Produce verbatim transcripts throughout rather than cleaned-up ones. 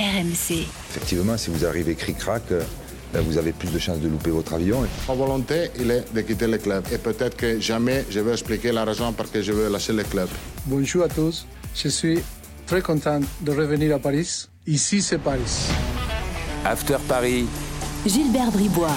R M C. Effectivement, si vous arrivez cric-crac, vous avez plus de chances de louper votre avion. Ma volonté, il est de quitter le club. Et peut-être que jamais je vais expliquer la raison pour laquelle je veux lâcher le club. Bonjour à tous. Je suis très content de revenir à Paris. Ici, c'est Paris. After Paris. Gilbert Bribois.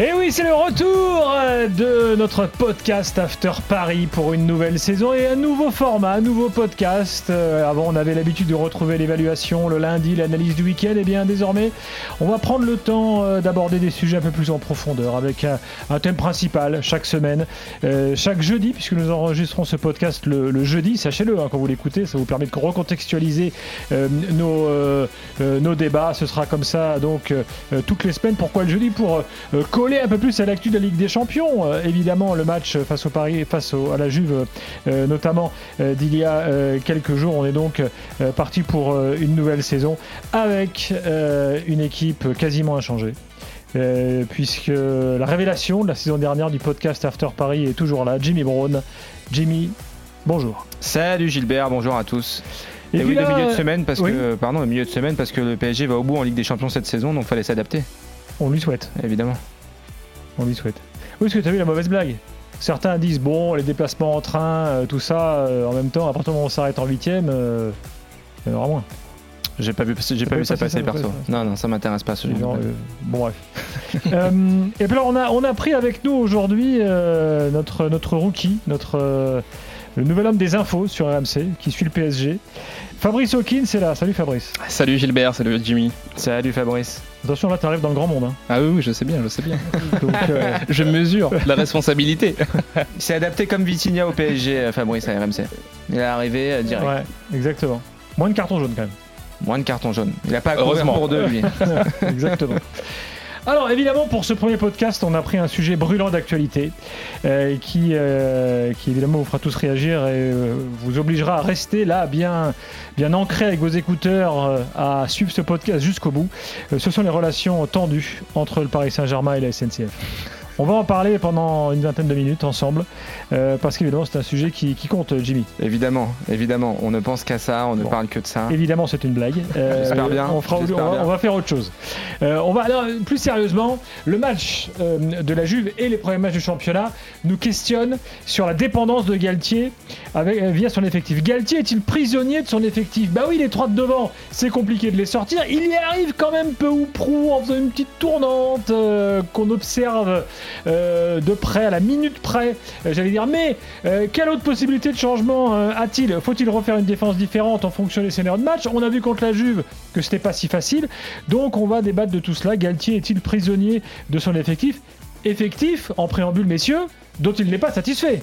Et oui, c'est le retour de notre podcast After Paris pour une nouvelle saison et un nouveau format, un nouveau podcast. Euh, avant, on avait l'habitude de retrouver l'évaluation le lundi, l'analyse du week-end. Et bien, désormais, on va prendre le temps euh, d'aborder des sujets un peu plus en profondeur avec un, un thème principal chaque semaine, euh, chaque jeudi, puisque nous enregistrons ce podcast le, le jeudi. Sachez-le, hein, quand vous l'écoutez, ça vous permet de recontextualiser euh, nos, euh, euh, nos débats. Ce sera comme ça, donc, euh, toutes les semaines. Pourquoi le jeudi ? Pour euh, un peu plus à l'actu de la Ligue des Champions, euh, évidemment le match face au Paris et face au, à la Juve euh, notamment euh, d'il y a euh, quelques jours. On est donc euh, parti pour euh, une nouvelle saison avec euh, une équipe quasiment inchangée. Euh, puisque la révélation de la saison dernière du podcast After Paris est toujours là, Jimmy Brown. Jimmy, bonjour. Salut Gilbert, bonjour à tous. Et, et oui, là, le milieu de semaine parce oui. que pardon, le milieu de semaine parce que le P S G va au bout en Ligue des Champions cette saison, donc fallait s'adapter. On lui souhaite, évidemment. On lui souhaite. Oui, parce que tu as vu la mauvaise blague. Certains disent, bon, les déplacements en train, euh, tout ça, euh, en même temps, à partir du moment où on s'arrête en huitième, euh, il y en aura moins. J'ai pas vu, j'ai pas vu ça passer, perso. Non, non, ça m'intéresse pas, celui-là. Euh, bon, bref. euh, et puis là, on a, on a pris avec nous aujourd'hui euh, notre, notre rookie, notre, euh, le nouvel homme des infos sur R M C, qui suit le P S G. Fabrice Hawkins est là. Salut Fabrice. Salut Gilbert, salut Jimmy. Salut Fabrice. Attention, là, tu arrives dans le grand monde. Hein. Ah oui, oui, je sais bien, je sais bien. Donc, euh, je mesure la responsabilité. C'est adapté comme Vitinha au P S G, Fabrice, à R M C. Il est arrivé euh, direct. Ouais, exactement. Moins de carton jaune, quand même. Moins de carton jaune. Il n'a pas à courir pour deux, lui. Exactement. Alors, évidemment, pour ce premier podcast, on a pris un sujet brûlant d'actualité euh, qui, euh, qui, évidemment, vous fera tous réagir et euh, vous obligera à rester là, bien, bien ancré avec vos écouteurs, euh, à suivre ce podcast jusqu'au bout. Euh, ce sont les relations tendues entre le Paris Saint-Germain et la S N C F. On va en parler pendant une vingtaine de minutes ensemble, euh, parce qu'évidemment, c'est un sujet qui, qui compte, Jimmy. Évidemment, évidemment. On ne pense qu'à ça, on ne bon. parle que de ça. Évidemment, c'est une blague. Euh, J'espère bien. On, fera, J'espère on, va, bien. on va faire autre chose. Euh, on va, alors, plus sérieusement, le match euh, de la Juve et les premiers matchs du championnat nous questionnent sur la dépendance de Galtier avec, euh, via son effectif. Galtier est-il prisonnier de son effectif ? Bah oui, les trois de devant, c'est compliqué de les sortir. Il y arrive quand même peu ou prou en faisant une petite tournante euh, qu'on observe... Euh, de près, à la minute près, euh, j'allais dire. Mais euh, quelle autre possibilité de changement euh, a-t-il ? Faut-il refaire une défense différente en fonction des scénarios de match ? On a vu contre la Juve que c'était pas si facile. Donc on va débattre de tout cela. Galtier est-il prisonnier de son effectif ? Effectif, en préambule, messieurs, dont il n'est pas satisfait.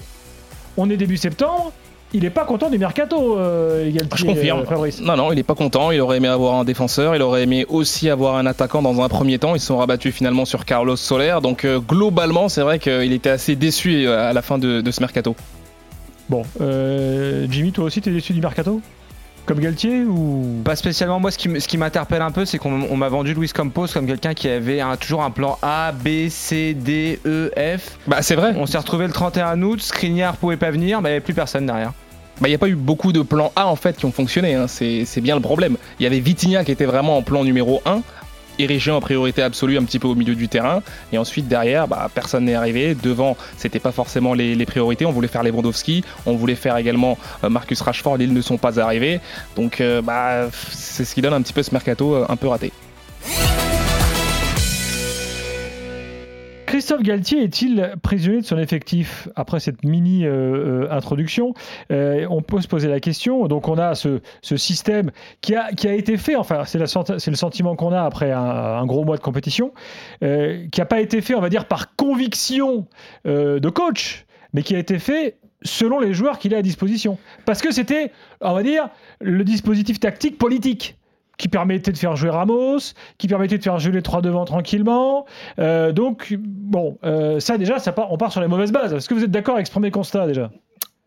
On est début septembre. Il n'est pas content du mercato, euh, Galtier. Je confirme. Euh, Fabrice. Non, non, il n'est pas content. Il aurait aimé avoir un défenseur. Il aurait aimé aussi avoir un attaquant dans un premier temps. Ils se sont rabattus finalement sur Carlos Soler. Donc, euh, globalement, c'est vrai qu'il était assez déçu à la fin de, de ce mercato. Bon, euh, Jimmy, toi aussi, tu es déçu du mercato ? Comme Galtier ou... Pas spécialement. Moi, ce qui, ce qui m'interpelle un peu, c'est qu'on on m'a vendu Louis Campos comme quelqu'un qui avait un, toujours un plan A, B, C, D, E, F. Bah, c'est vrai. On s'est retrouvé le trente et un août, Skriniar pouvait pas venir, mais il n'y avait plus personne derrière. Bah, il n'y a pas eu beaucoup de plans A, en fait, qui ont fonctionné. Hein. C'est, c'est bien le problème. Il y avait Vitinha qui était vraiment en plan numéro un, érigé en priorité absolue un petit peu au milieu du terrain. Et ensuite, derrière, bah, personne n'est arrivé. Devant, c'était pas forcément les, les priorités. On voulait faire Lewandowski, on voulait faire également euh, Marcus Rashford. Ils ne sont pas arrivés. Donc, euh, bah, c'est ce qui donne un petit peu ce mercato euh, un peu raté. Christophe Galtier est-il prisonnier de son effectif ? Après cette mini-introduction, euh, euh, on peut se poser la question. Donc on a ce, ce système qui a, qui a été fait, enfin c'est, la, c'est le sentiment qu'on a après un, un gros mois de compétition, euh, qui n'a pas été fait, on va dire, par conviction euh, de coach, mais qui a été fait selon les joueurs qu'il a à disposition. Parce que c'était, on va dire, le dispositif tactique politique. Qui permettait de faire jouer Ramos, qui permettait de faire jouer les trois devant tranquillement. Euh, donc, bon, euh, ça déjà, ça part, on part sur les mauvaises bases. Est-ce que vous êtes d'accord avec ce premier constat déjà ?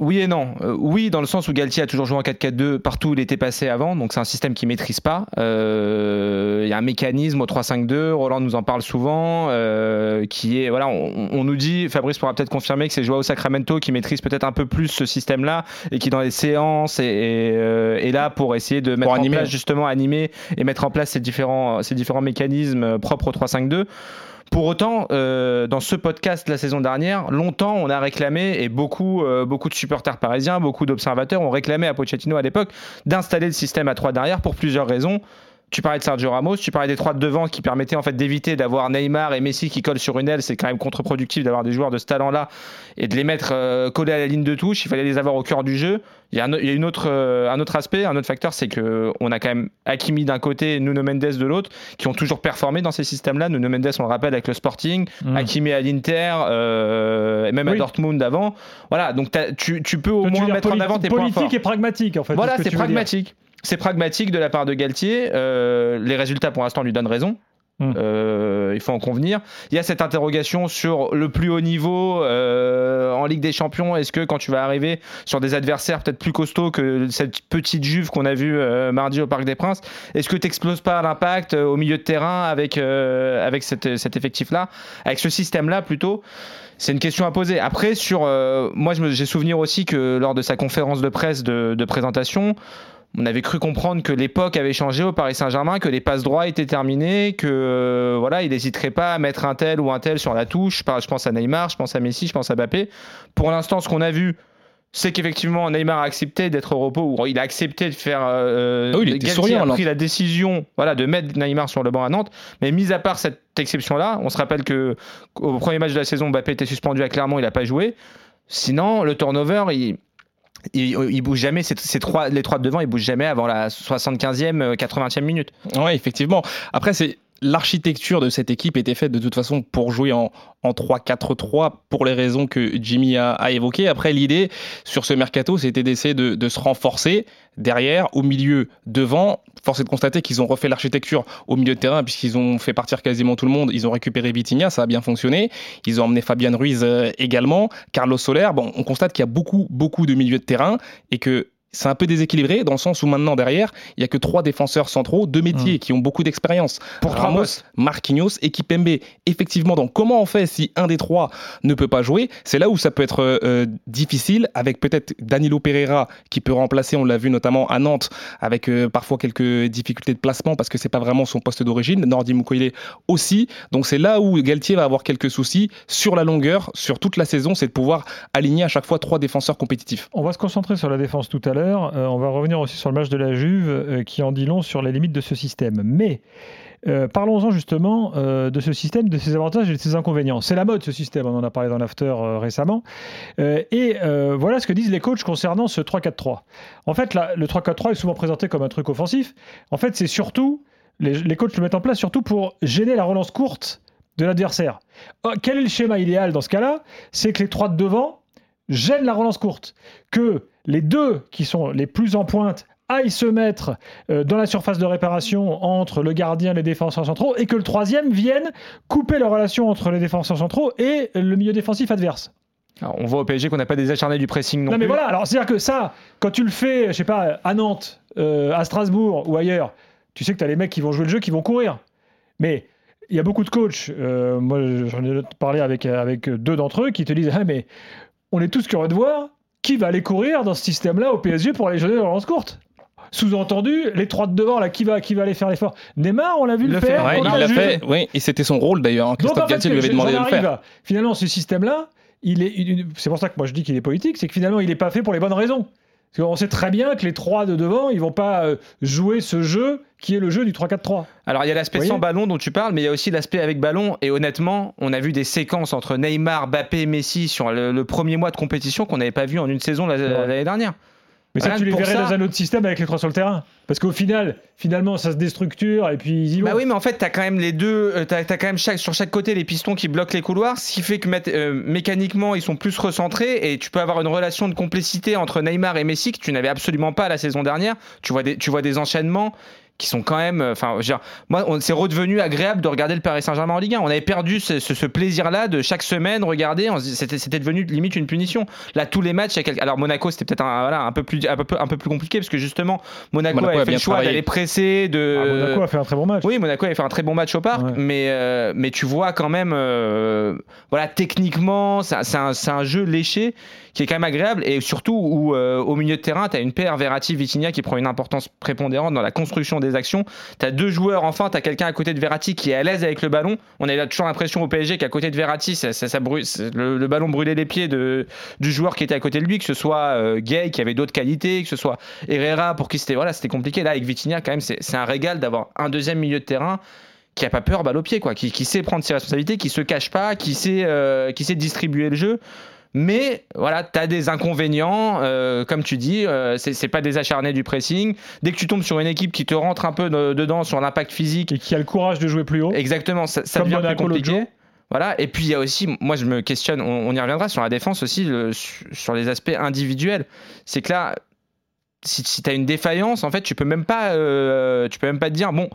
Oui et non. Euh, oui, dans le sens où Galtier a toujours joué en quatre quatre deux partout où il était passé avant, donc c'est un système qu'il ne maîtrise pas. Il euh, y a un mécanisme au trois cinq deux, Roland nous en parle souvent, euh, qui est, voilà, on, on nous dit, Fabrice pourra peut-être confirmer que c'est Joao Sacramento qui maîtrise peut-être un peu plus ce système-là et qui dans les séances est, est, est là pour essayer de mettre en place, justement, animer et mettre en place ces différents, ces différents mécanismes propres au trois cinq deux. Pour autant, euh, dans ce podcast la saison dernière, longtemps on a réclamé, et beaucoup, euh, beaucoup de supporters parisiens, beaucoup d'observateurs ont réclamé à Pochettino à l'époque d'installer le système à trois derrière pour plusieurs raisons. Tu parlais de Sergio Ramos, tu parlais des trois de devant qui permettaient en fait d'éviter d'avoir Neymar et Messi qui collent sur une aile. C'est quand même contre-productif d'avoir des joueurs de ce talent-là et de les mettre euh, collés à la ligne de touche. Il fallait les avoir au cœur du jeu. Il y a un, il y a une autre, euh, un autre aspect, un autre facteur, c'est qu'on a quand même Hakimi d'un côté et Nuno Mendes de l'autre qui ont toujours performé dans ces systèmes-là. Nuno Mendes, on le rappelle, avec le Sporting, mmh. Hakimi à l'Inter euh, et même oui. à Dortmund avant. Voilà, donc tu, tu peux au donc, moins tu mettre politi- en avant tes points forts. Politique et pragmatique, en fait. Voilà, ce c'est pragmatique. C'est pragmatique de la part de Galtier. Euh, les résultats, pour l'instant, lui donnent raison. Mmh. Euh, il faut en convenir. Il y a cette interrogation sur le plus haut niveau euh, en Ligue des Champions. Est-ce que quand tu vas arriver sur des adversaires peut-être plus costauds que cette petite Juve qu'on a vue euh, mardi au Parc des Princes, est-ce que tu n'exploses pas à l'impact euh, au milieu de terrain avec, euh, avec cette, cet effectif-là, avec ce système-là plutôt? C'est une question à poser. Après, sur, euh, moi je me, j'ai souvenir aussi que lors de sa conférence de presse de, de présentation, on avait cru comprendre que l'époque avait changé au Paris Saint-Germain, que les passes droits étaient terminées, que euh, voilà, il n'hésiterait pas à mettre un tel ou un tel sur la touche. Je pense à Neymar, je pense à Messi, je pense à Mbappé. Pour l'instant, ce qu'on a vu, c'est qu'effectivement Neymar a accepté d'être au repos, ou il a accepté de faire. Euh, oh, il était souriant. Il a pris la décision, voilà, de mettre Neymar sur le banc à Nantes. Mais mis à part cette exception-là, on se rappelle que au premier match de la saison, Mbappé était suspendu à Clermont, il n'a pas joué. Sinon, le turnover, il Il, il bouge jamais, ces, ces trois, les trois de devant, ils bougent jamais avant la soixante-quinzième, quatre-vingtième minute. Ouais, effectivement. Après, c'est l'architecture de cette équipe était faite de toute façon pour jouer en, en trois quatre trois pour les raisons que Jimmy a, a évoquées. Après, l'idée sur ce mercato, c'était d'essayer de, de se renforcer derrière, au milieu, devant. Force est de constater qu'ils ont refait l'architecture au milieu de terrain puisqu'ils ont fait partir quasiment tout le monde. Ils ont récupéré Vitinha, ça a bien fonctionné. Ils ont emmené Fabian Ruiz également, Carlos Soler. Bon, on constate qu'il y a beaucoup, beaucoup de milieux de terrain et que c'est un peu déséquilibré dans le sens où maintenant derrière, il n'y a que trois défenseurs centraux, deux métiers mmh. qui ont beaucoup d'expérience. Pour Ramos, Marquinhos et Kimpembe. Effectivement, donc comment on fait si un des trois ne peut pas jouer? C'est là où ça peut être euh, difficile avec peut-être Danilo Pereira qui peut remplacer, on l'a vu notamment à Nantes, avec euh, parfois quelques difficultés de placement parce que ce n'est pas vraiment son poste d'origine. Nordi Mukiele aussi. Donc c'est là où Galtier va avoir quelques soucis sur la longueur, sur toute la saison, c'est de pouvoir aligner à chaque fois trois défenseurs compétitifs. On va se concentrer sur la défense tout à l'heure. Euh, on va revenir aussi sur le match de la Juve euh, qui en dit long sur les limites de ce système. Mais euh, parlons-en justement euh, de ce système, de ses avantages et de ses inconvénients. C'est la mode ce système, on en a parlé dans l'after euh, récemment. Euh, et euh, voilà ce que disent les coachs concernant ce trois quatre trois. En fait, là, le trois quatre trois est souvent présenté comme un truc offensif. En fait, c'est surtout, les, les coachs le mettent en place surtout pour gêner la relance courte de l'adversaire. Oh, quel est le schéma idéal dans ce cas-là? C'est que les trois de devant gênent la relance courte. Que les deux qui sont les plus en pointe aillent se mettre dans la surface de réparation entre le gardien et les défenseurs centraux et que le troisième vienne couper la relation entre les défenseurs centraux et le milieu défensif adverse. Alors, on voit au P S G qu'on n'a pas des acharnés du pressing non, non plus. Mais voilà, alors c'est-à-dire que ça, quand tu le fais, je sais pas, à Nantes, euh, à Strasbourg ou ailleurs, tu sais que tu as les mecs qui vont jouer le jeu, qui vont courir. Mais il y a beaucoup de coachs, euh, moi j'en ai parlé avec, avec deux d'entre eux qui te disent « Ah mais on est tous curieux de voir ». Qui va aller courir dans ce système-là au P S G pour aller jouer dans la lance courte? Sous-entendu, les trois de devant, là, qui va, qui va aller faire l'effort? Neymar, on l'a vu le, le faire. Ouais, il l'a fait, oui, et c'était son rôle d'ailleurs. Hein. Christophe Galtier lui avait demandé de le faire. À, finalement, ce système-là, il est, il, c'est pour ça que moi je dis qu'il est politique, c'est que finalement, il n'est pas fait pour les bonnes raisons. Parce qu'on sait très bien que les trois de devant, ils ne vont pas jouer ce jeu qui est le jeu du trois quatre trois. Alors il y a l'aspect sans ballon dont tu parles, mais il y a aussi l'aspect avec ballon. Et honnêtement, on a vu des séquences entre Neymar, Mbappé et Messi sur le, le premier mois de compétition qu'on n'avait pas vu en une saison la, ouais. l'année dernière. Mais ça, tu les verrais ça... dans un autre système avec les trois sur le terrain. Parce qu'au final, finalement, ça se déstructure et puis ils y vont. Bah oui, mais en fait, t'as quand même les deux, t'as, t'as quand même chaque, sur chaque côté les pistons qui bloquent les couloirs, ce qui fait que euh, mécaniquement, ils sont plus recentrés et tu peux avoir une relation de complicité entre Neymar et Messi que tu n'avais absolument pas la saison dernière. Tu vois des, tu vois des enchaînements qui sont quand même, enfin, moi, on, c'est redevenu agréable de regarder le Paris Saint-Germain en Ligue un. On avait perdu ce, ce, ce plaisir-là de chaque semaine regarder. On, c'était, c'était devenu limite une punition. Là, tous les matchs, il y a quelques... alors Monaco, c'était peut-être un, voilà, un peu plus, un peu, un peu plus compliqué parce que justement, Monaco, Monaco avait fait le choix travaillé. d'aller presser. De... Ah, Monaco a fait un très bon match. Oui, Monaco avait fait un très bon match au parc, ouais. mais euh, mais tu vois quand même, euh, voilà, techniquement, c'est, c'est, un, c'est un jeu léché qui est quand même agréable et surtout où euh, au milieu de terrain, t'as une paire Verratti, Vitinha qui prend une importance prépondérante dans la construction des actions. T'as deux joueurs, enfin t'as quelqu'un à côté de Verratti qui est à l'aise avec le ballon. On a toujours l'impression au P S G qu'à côté de Verratti ça, ça, ça brûle, le, le ballon brûlait les pieds de, du joueur qui était à côté de lui, que ce soit euh, Gay qui avait d'autres qualités, que ce soit Herrera pour qui c'était, voilà, c'était compliqué. Là avec Vitinha quand même c'est, c'est un régal d'avoir un deuxième milieu de terrain qui a pas peur balle au pied, quoi, qui, qui sait prendre ses responsabilités, qui se cache pas, qui sait, euh, qui sait distribuer le jeu. Mais voilà, t'as des inconvénients, euh, comme tu dis, euh, c'est, c'est pas des acharnés du pressing. Dès que tu tombes sur une équipe qui te rentre un peu de, dedans sur l'impact physique et qui a le courage de jouer plus haut, exactement, ça, ça devient plus compliqué. Voilà. Et puis il y a aussi, moi je me questionne, on, on y reviendra sur la défense aussi, le, sur les aspects individuels. C'est que là, si, si t'as une défaillance, en fait, tu peux même pas, euh, tu peux même pas te dire bon.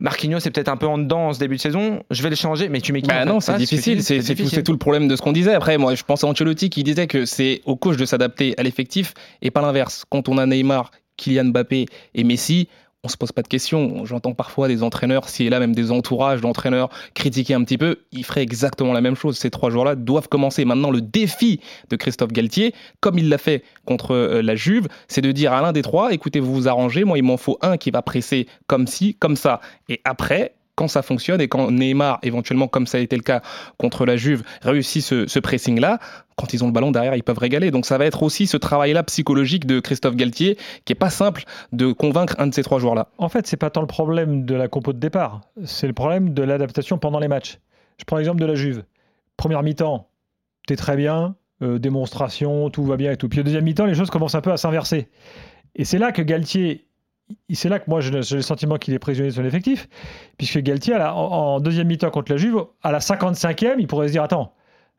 Marquinhos c'est peut-être un peu en dedans en ce début de saison, je vais le changer, mais tu mets qui bah en fait, non, c'est pas, difficile, c'est, c'est, c'est, difficile. Tout, c'est tout le problème de ce qu'on disait. Après, moi, je pense à Ancelotti qui disait que c'est au coach de s'adapter à l'effectif et pas l'inverse. Quand on a Neymar, Kylian Mbappé et Messi, on se pose pas de questions. J'entends parfois des entraîneurs, si et là même des entourages d'entraîneurs critiquer un petit peu, ils feraient exactement la même chose. Ces trois joueurs-là doivent commencer. Maintenant, le défi de Christophe Galtier, comme il l'a fait contre euh, la Juve, c'est de dire à l'un des trois, écoutez, vous vous arrangez, moi il m'en faut un qui va presser comme ci, comme ça. Et après, quand ça fonctionne et quand Neymar, éventuellement comme ça a été le cas contre la Juve, réussit ce, ce pressing-là, quand ils ont le ballon derrière, ils peuvent régaler. Donc ça va être aussi ce travail-là psychologique de Christophe Galtier qui n'est pas simple de convaincre un de ces trois joueurs-là. En fait, ce n'est pas tant le problème de la compo de départ, c'est le problème de l'adaptation pendant les matchs. Je prends l'exemple de la Juve. Première mi-temps, t'es très bien, euh, démonstration, tout va bien et tout. Puis au deuxième mi-temps, les choses commencent un peu à s'inverser. Et c'est là que Galtier... C'est là que moi j'ai le sentiment qu'il est prisonnier de son effectif, puisque Galtier la, en deuxième mi-temps contre la Juve, à la cinquante-cinquième, il pourrait se dire attends,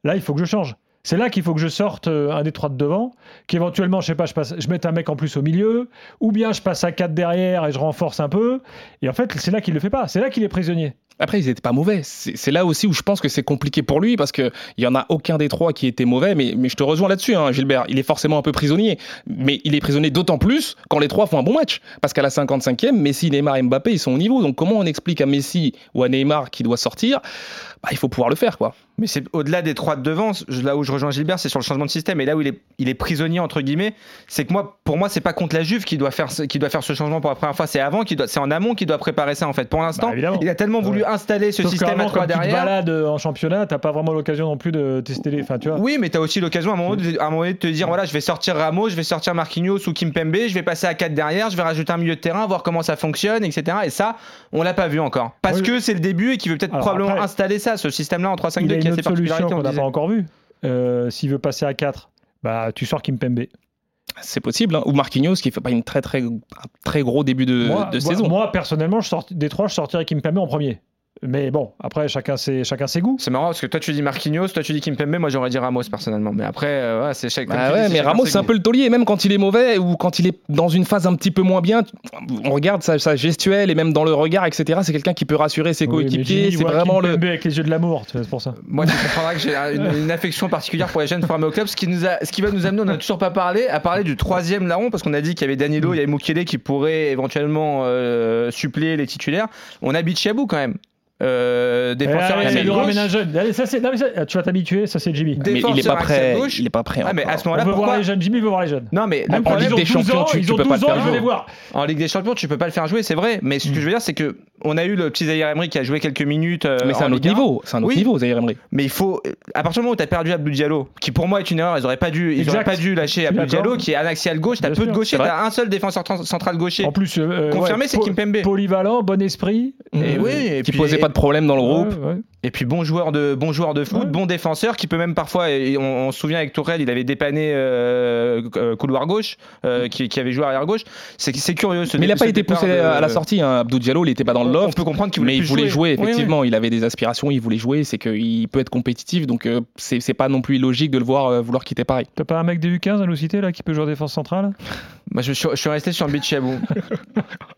là il faut que je change, c'est là qu'il faut que je sorte un des trois de devant, qu'éventuellement je sais pas, je, passe, je mette un mec en plus au milieu, ou bien je passe à quatre derrière et je renforce un peu, et en fait c'est là qu'il le fait pas, c'est là qu'il est prisonnier. Après, ils n'étaient pas mauvais. C'est, c'est là aussi où je pense que c'est compliqué pour lui parce qu'il n'y en a aucun des trois qui était mauvais. Mais, mais je te rejoins là-dessus, hein, Gilbert. Il est forcément un peu prisonnier. Mais il est prisonnier d'autant plus quand les trois font un bon match. Parce qu'à la cinquante-cinquième, Messi, Neymar et Mbappé, ils sont au niveau. Donc comment on explique à Messi ou à Neymar qui doit sortir ? Bah, il faut pouvoir le faire, quoi. Mais c'est au-delà des trois de devant. Là où je rejoins Gilbert, c'est sur le changement de système. Et là où il est, il est prisonnier, entre guillemets, c'est que moi, pour moi, c'est pas contre la Juve qui doit faire, qui doit faire ce changement pour la première fois. C'est avant, qui doit, c'est en amont qui doit préparer ça, en fait. Pour l'instant, bah, il a tellement voulu ouais. installer ce Sauf système à trois derrière. Tu te balades en championnat, t'as pas vraiment l'occasion non plus de tester les. Enfin, tu vois. Oui, mais t'as aussi l'occasion à un moment donné de, de te dire voilà, je vais sortir Ramos, je vais sortir Marquinhos ou Kimpembe, je vais passer à quatre derrière, je vais rajouter un milieu de terrain, voir comment ça fonctionne, et cetera. Et ça, on l'a pas vu encore. Parce oui. que c'est le début et qu'il veut peut-être Alors, probablement après, installer ça, ce système-là en trois cinq deux. Il y a une autre solution qu'on n'a pas encore vue. Euh, s'il veut passer à quatre, bah, tu sors Kimpembe. C'est possible, hein. Ou Marquinhos qui fait pas une très, très, très gros début de, moi, de moi, saison. Moi, personnellement, je sort, des trois, je sortirais Kimpembe en premier. Mais bon, après, chacun ses, chacun ses goûts. C'est marrant parce que toi, tu dis Marquinhos, toi, tu dis Kimpembe, moi, j'aurais dit Ramos personnellement. Mais après, euh, ouais, c'est chaque. Bah ouais, dis, mais c'est Ramos, c'est un peu le taulier. Et même quand il est mauvais ou quand il est dans une phase un petit peu moins bien, on regarde sa, sa gestuelle et même dans le regard, et cetera. C'est quelqu'un qui peut rassurer ses oui, coéquipiers. C'est vraiment Kimpembe le. Avec les yeux de l'amour, c'est pour ça. Moi, tu comprendras que j'ai une, une affection particulière pour les jeunes formés au club. Ce qui, nous a, ce qui va nous amener, on n'a toujours pas parlé, à parler du troisième larron parce qu'on a dit qu'il y avait Danilo, il y avait Mukiele qui pourrait éventuellement euh, suppléer les titulaires. On a Bitshiabu quand même. Euh, défenseur allez, allez, ramène un jeune. Allez, ça, c'est, non, mais ça, tu vas t'habituer, ça c'est Jimmy. Mais il est pas prêt. Gauche. Il est pas prêt. Ah, mais à ce moment-là, on veut voir les jeunes. Jimmy veut voir les jeunes. Non, mais en Ligue des Champions, tu peux pas le faire jouer. En Ligue des Champions, tu peux pas le faire jouer, c'est vrai. Mais ce que je veux dire, c'est que on a eu le petit Zaïre-Emery qui a joué quelques minutes. Euh, mais c'est un autre niveau. C'est un autre oui. niveau, Zaïre-Emery. Mais il faut, à partir du moment où t'as perdu Abdou Diallo, qui pour moi est une erreur, ils auraient pas dû, ils auraient pas dû lâcher Abdou Diallo, qui est un axial gauche. T'as peu de gauchers, t'as un seul défenseur central gaucher. En plus, confirmé, c'est Kimpembe. Polyvalent, bon esprit. Et oui. Qui posait de problème dans le groupe ouais, ouais. et puis bon joueur de bon joueur de foot ouais. bon défenseur qui peut même parfois et on, on se souvient avec Tourelle il avait dépanné euh, couloir gauche euh, qui, qui avait joué arrière gauche c'est, c'est curieux ce mais dé- il n'a pas été poussé de... à la sortie hein. Abdou Diallo il n'était pas dans le loft on peut comprendre qu'il voulait mais il voulait jouer, jouer effectivement oui, oui. il avait des aspirations il voulait jouer c'est qu'il peut être compétitif donc euh, c'est, c'est pas non plus illogique de le voir euh, vouloir quitter Paris. T'as pas un mec des U quinze à nous citer là qui peut jouer en défense centrale Moi, je, je suis resté sur Bitshiabu.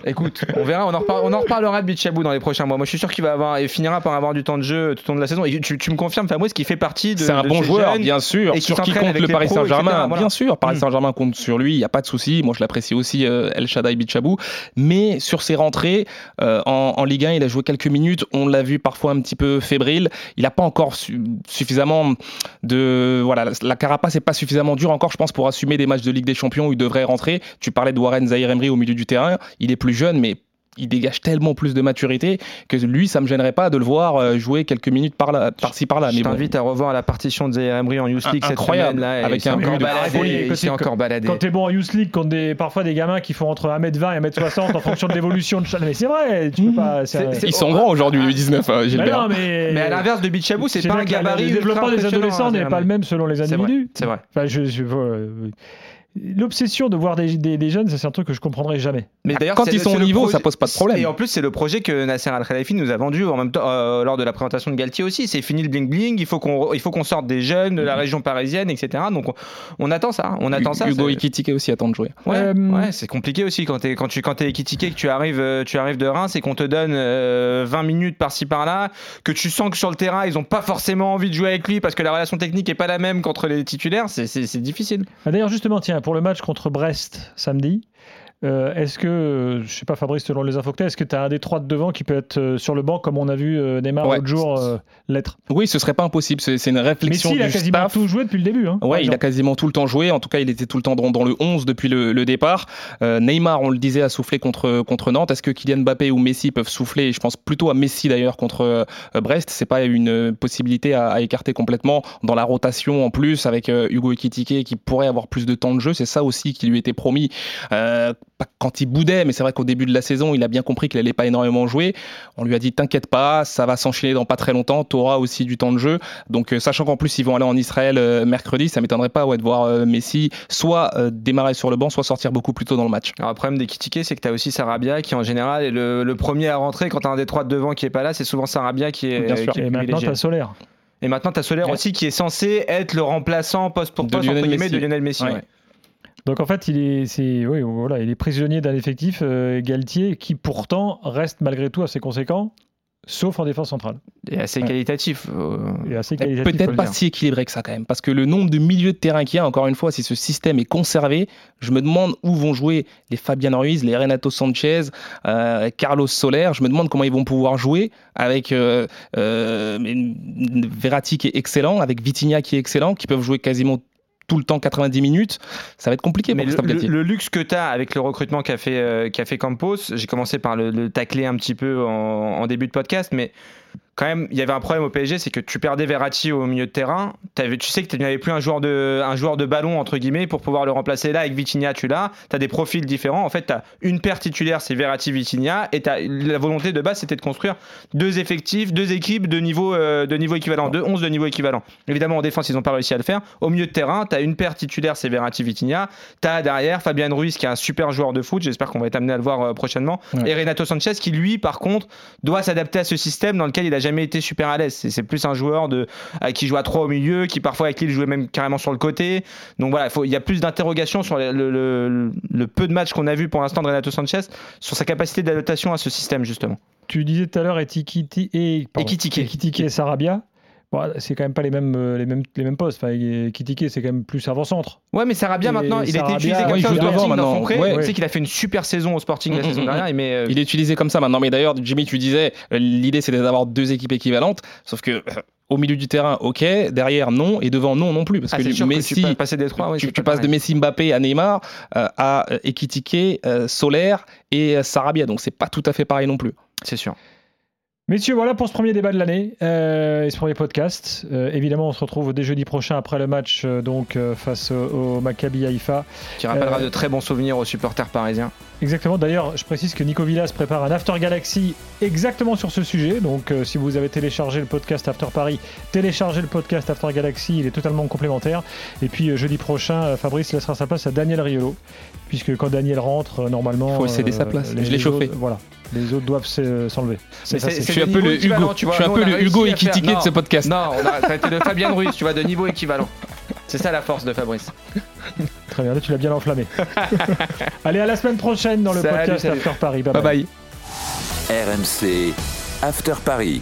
Écoute, on verra, on en, reparle, on en reparlera de Bitshiabu dans les prochains mois. Moi, je suis sûr qu'il va avoir et finira par avoir du temps de jeu tout au long de la saison. Et tu, tu me confirmes, Fabrice, qu'il fait partie de. C'est un de bon joueur, bien sûr. Et sur qui compte le Paris Saint-Germain, pros, voilà. Bien sûr. Paris Saint-Germain compte sur lui, il y a pas de souci. Moi, je l'apprécie aussi, euh, El Shaddai Bitshiabu. Mais sur ses rentrées euh, en, en Ligue un, il a joué quelques minutes. On l'a vu parfois un petit peu fébrile. Il n'a pas encore su, suffisamment de voilà, la, la carapace n'est pas suffisamment dure encore, je pense, pour assumer des matchs de Ligue des Champions où il devrait rentrer. Tu parlais de Warren Zaïre-Emery au milieu du terrain, il est plus jeune mais il dégage tellement plus de maturité que lui, ça me gênerait pas de le voir jouer quelques minutes par là, par-ci par-là. Je mais t'invite bon. à revoir la partition de Zaïre-Emery en Youth League cette semaine là, avec un but de folie. C'est encore baladé. Quand t'es bon en Youth League, quand des parfois des gamins qui font entre un mètre vingt et un mètre soixante en fonction de l'évolution de chaque. Mais c'est vrai, tu peux pas. C'est, c'est... Ils sont grands aujourd'hui, U dix-neuf, hein, Gilbert. Mais, non, mais... mais à l'inverse de Bitshiabu, c'est, c'est pas un gabarit. Le développement des adolescents n'est pas le même selon les individus. C'est vrai. Enfin, je. L'obsession de voir des, des, des jeunes, ça, c'est un truc que je comprendrai jamais. Mais d'ailleurs, quand ils sont au niveau, proje- ça pose pas de problème. Et en plus, c'est le projet que Nasser Al-Khelaifi nous a vendu en même temps, euh, lors de la présentation de Galtier aussi. C'est fini le bling bling. Il faut qu'on, il faut qu'on sorte des jeunes de la région parisienne, et cetera. Donc on, on attend ça. On attend U- ça. Hugo Ekitike aussi attend de jouer. Ouais, euh, ouais, c'est compliqué aussi quand t'es, quand tu, quand t'es Ekitike, que tu arrives, tu arrives de Reims et qu'on te donne euh, vingt minutes par-ci par-là, que tu sens que sur le terrain, ils ont pas forcément envie de jouer avec lui parce que la relation technique est pas la même qu'entre les titulaires. C'est, c'est, c'est difficile. Ah, d'ailleurs, justement, tiens. Pour le match contre Brest samedi, euh, est-ce que, je sais pas Fabrice, selon les infos que tu as, est-ce que tu as un des trois de devant qui peut être sur le banc comme on a vu euh, Neymar ouais. l'autre jour euh, l'être ? Oui, ce serait pas impossible, c'est, c'est une réflexion du staff. Mais si, il a quasiment staff. tout joué depuis le début. Hein, ouais, il a quasiment tout le temps joué, en tout cas il était tout le temps dans, dans le onze depuis le, le départ. Euh, Neymar, on le disait, a soufflé contre, contre Nantes. Est-ce que Kylian Mbappé ou Messi peuvent souffler ? Je pense plutôt à Messi d'ailleurs contre euh, Brest. C'est pas une possibilité à, à écarter complètement dans la rotation en plus, avec euh, Hugo Ekitike qui pourrait avoir plus de temps de jeu. C'est ça aussi qui lui était promis. Euh, Pas quand il boudait, mais c'est vrai qu'au début de la saison, il a bien compris qu'il n'allait pas énormément jouer. On lui a dit, t'inquiète pas, ça va s'enchaîner dans pas très longtemps, t'auras aussi du temps de jeu. Donc, euh, sachant qu'en plus, ils vont aller en Israël euh, mercredi, ça m'étonnerait pas ouais, de voir euh, Messi soit euh, démarrer sur le banc, soit sortir beaucoup plus tôt dans le match. Alors, le problème des Ekitike, c'est que t'as aussi Sarabia qui, en général, est le, le premier à rentrer. Quand t'as un des trois de devant qui est pas là, c'est souvent Sarabia qui est. Bien sûr, qui est et maintenant, t'as Soler. Et maintenant, t'as Soler ouais. aussi qui est censé être le remplaçant poste pour poste de Lionel Messi. De Lionel Messi ouais. Ouais. Donc en fait, il est, c'est, oui, voilà, il est prisonnier d'un effectif, euh, Galtier, qui pourtant reste malgré tout assez conséquent, sauf en défense centrale. Et assez qualitatif. Euh... Et assez qualitatif peut-être pas si équilibré que ça quand même, parce que le nombre de milieux de terrain qu'il y a, encore une fois, si ce système est conservé, je me demande où vont jouer les Fabian Ruiz, les Renato Sanchez, euh, Carlos Soler. Je me demande comment ils vont pouvoir jouer avec euh, euh, Verratti qui est excellent, avec Vitinha qui est excellent, qui peuvent jouer quasiment tout le temps quatre-vingt-dix minutes, ça va être compliqué. Mais le, le, le luxe que tu as avec le recrutement qu'a fait, euh, qu'a fait Campos, j'ai commencé par le, le tacler un petit peu en, en début de podcast, mais quand même, il y avait un problème au P S G, c'est que tu perdais Verratti au milieu de terrain, t'avais, tu sais que tu n'avais plus un joueur, de, un joueur de ballon, entre guillemets, pour pouvoir le remplacer là, avec Vitinha, tu l'as, tu as des profils différents, en fait, tu as une paire titulaire, c'est Verratti-Vitinha, et t'as, la volonté de base, c'était de construire deux effectifs, deux équipes de niveau, euh, de niveau équivalent, deux onze de niveau équivalent. Évidemment, en défense, ils n'ont pas réussi à le faire. Au milieu de terrain, tu as une paire titulaire, c'est Verratti-Vitinha, tu as derrière Fabian Ruiz, qui est un super joueur de foot, j'espère qu'on va être amené à le voir euh, prochainement, ouais. et Renato Sanchez, qui lui, par contre, doit s'adapter à ce système dans lequel il a jamais été super à l'aise. C'est, c'est plus un joueur de, euh, qui joue à trois au milieu, qui parfois avec Lille jouait même carrément sur le côté. Donc voilà, il y a plus d'interrogations sur le, le, le, le peu de matchs qu'on a vu pour l'instant de Renato Sanchez, sur sa capacité d'adaptation à ce système justement. Tu disais tout à l'heure Ekitike et, Ekitike et Sarabia. Bon, c'est quand même pas les mêmes, les mêmes, les mêmes postes. Enfin, Ekitike, c'est quand même plus avant-centre. Ouais, mais Sarabia, et maintenant, il Sarabia, était utilisé comme ouais, ça au Sporting dans son prêt. Ouais, ouais. Tu sais qu'il a fait une super saison au Sporting mmh, la saison mmh, dernière. Mais euh... il est utilisé comme ça maintenant. Mais d'ailleurs, Jimmy, tu disais, l'idée, c'est d'avoir deux équipes équivalentes. Sauf que... Au milieu du terrain, ok. Derrière, non. Et devant, non, non plus. Parce ah, que Messi, que tu, passer des trois, oui, tu, tu passes de Messi, Mbappé à Neymar, euh, à Ekitike, euh, Soler et Sarabia. Donc, c'est pas tout à fait pareil non plus. C'est sûr. Messieurs, voilà pour ce premier débat de l'année euh, et ce premier podcast. Euh, évidemment, on se retrouve dès jeudi prochain après le match euh, donc euh, face au, au Maccabi Haïfa. Qui rappellera euh, de très bons souvenirs aux supporters parisiens. Exactement. D'ailleurs, je précise que Nico Villas prépare un After Galaxy exactement sur ce sujet. Donc, euh, si vous avez téléchargé le podcast After Paris, téléchargez le podcast After Galaxy. Il est totalement complémentaire. Et puis, euh, jeudi prochain, euh, Fabrice laissera sa place à Daniel Riolo. Puisque quand Daniel rentre, euh, normalement... Il faut céder euh, sa place. Je l'ai chauffé. Voilà. Les autres doivent s'enlever. C'est, ça, c'est, c'est je suis un peu le Hugo, tu vois, je suis un peu le Hugo Ekitike de ce podcast. Non, on a, ça a été le Fabian Ruiz, tu vois, de niveau équivalent. C'est ça la force de Fabrice. très bien. Là, tu l'as bien enflammé. Allez, à la semaine prochaine dans le salut, podcast salut. After Paris. Bye bye. bye, bye. R M C After Paris.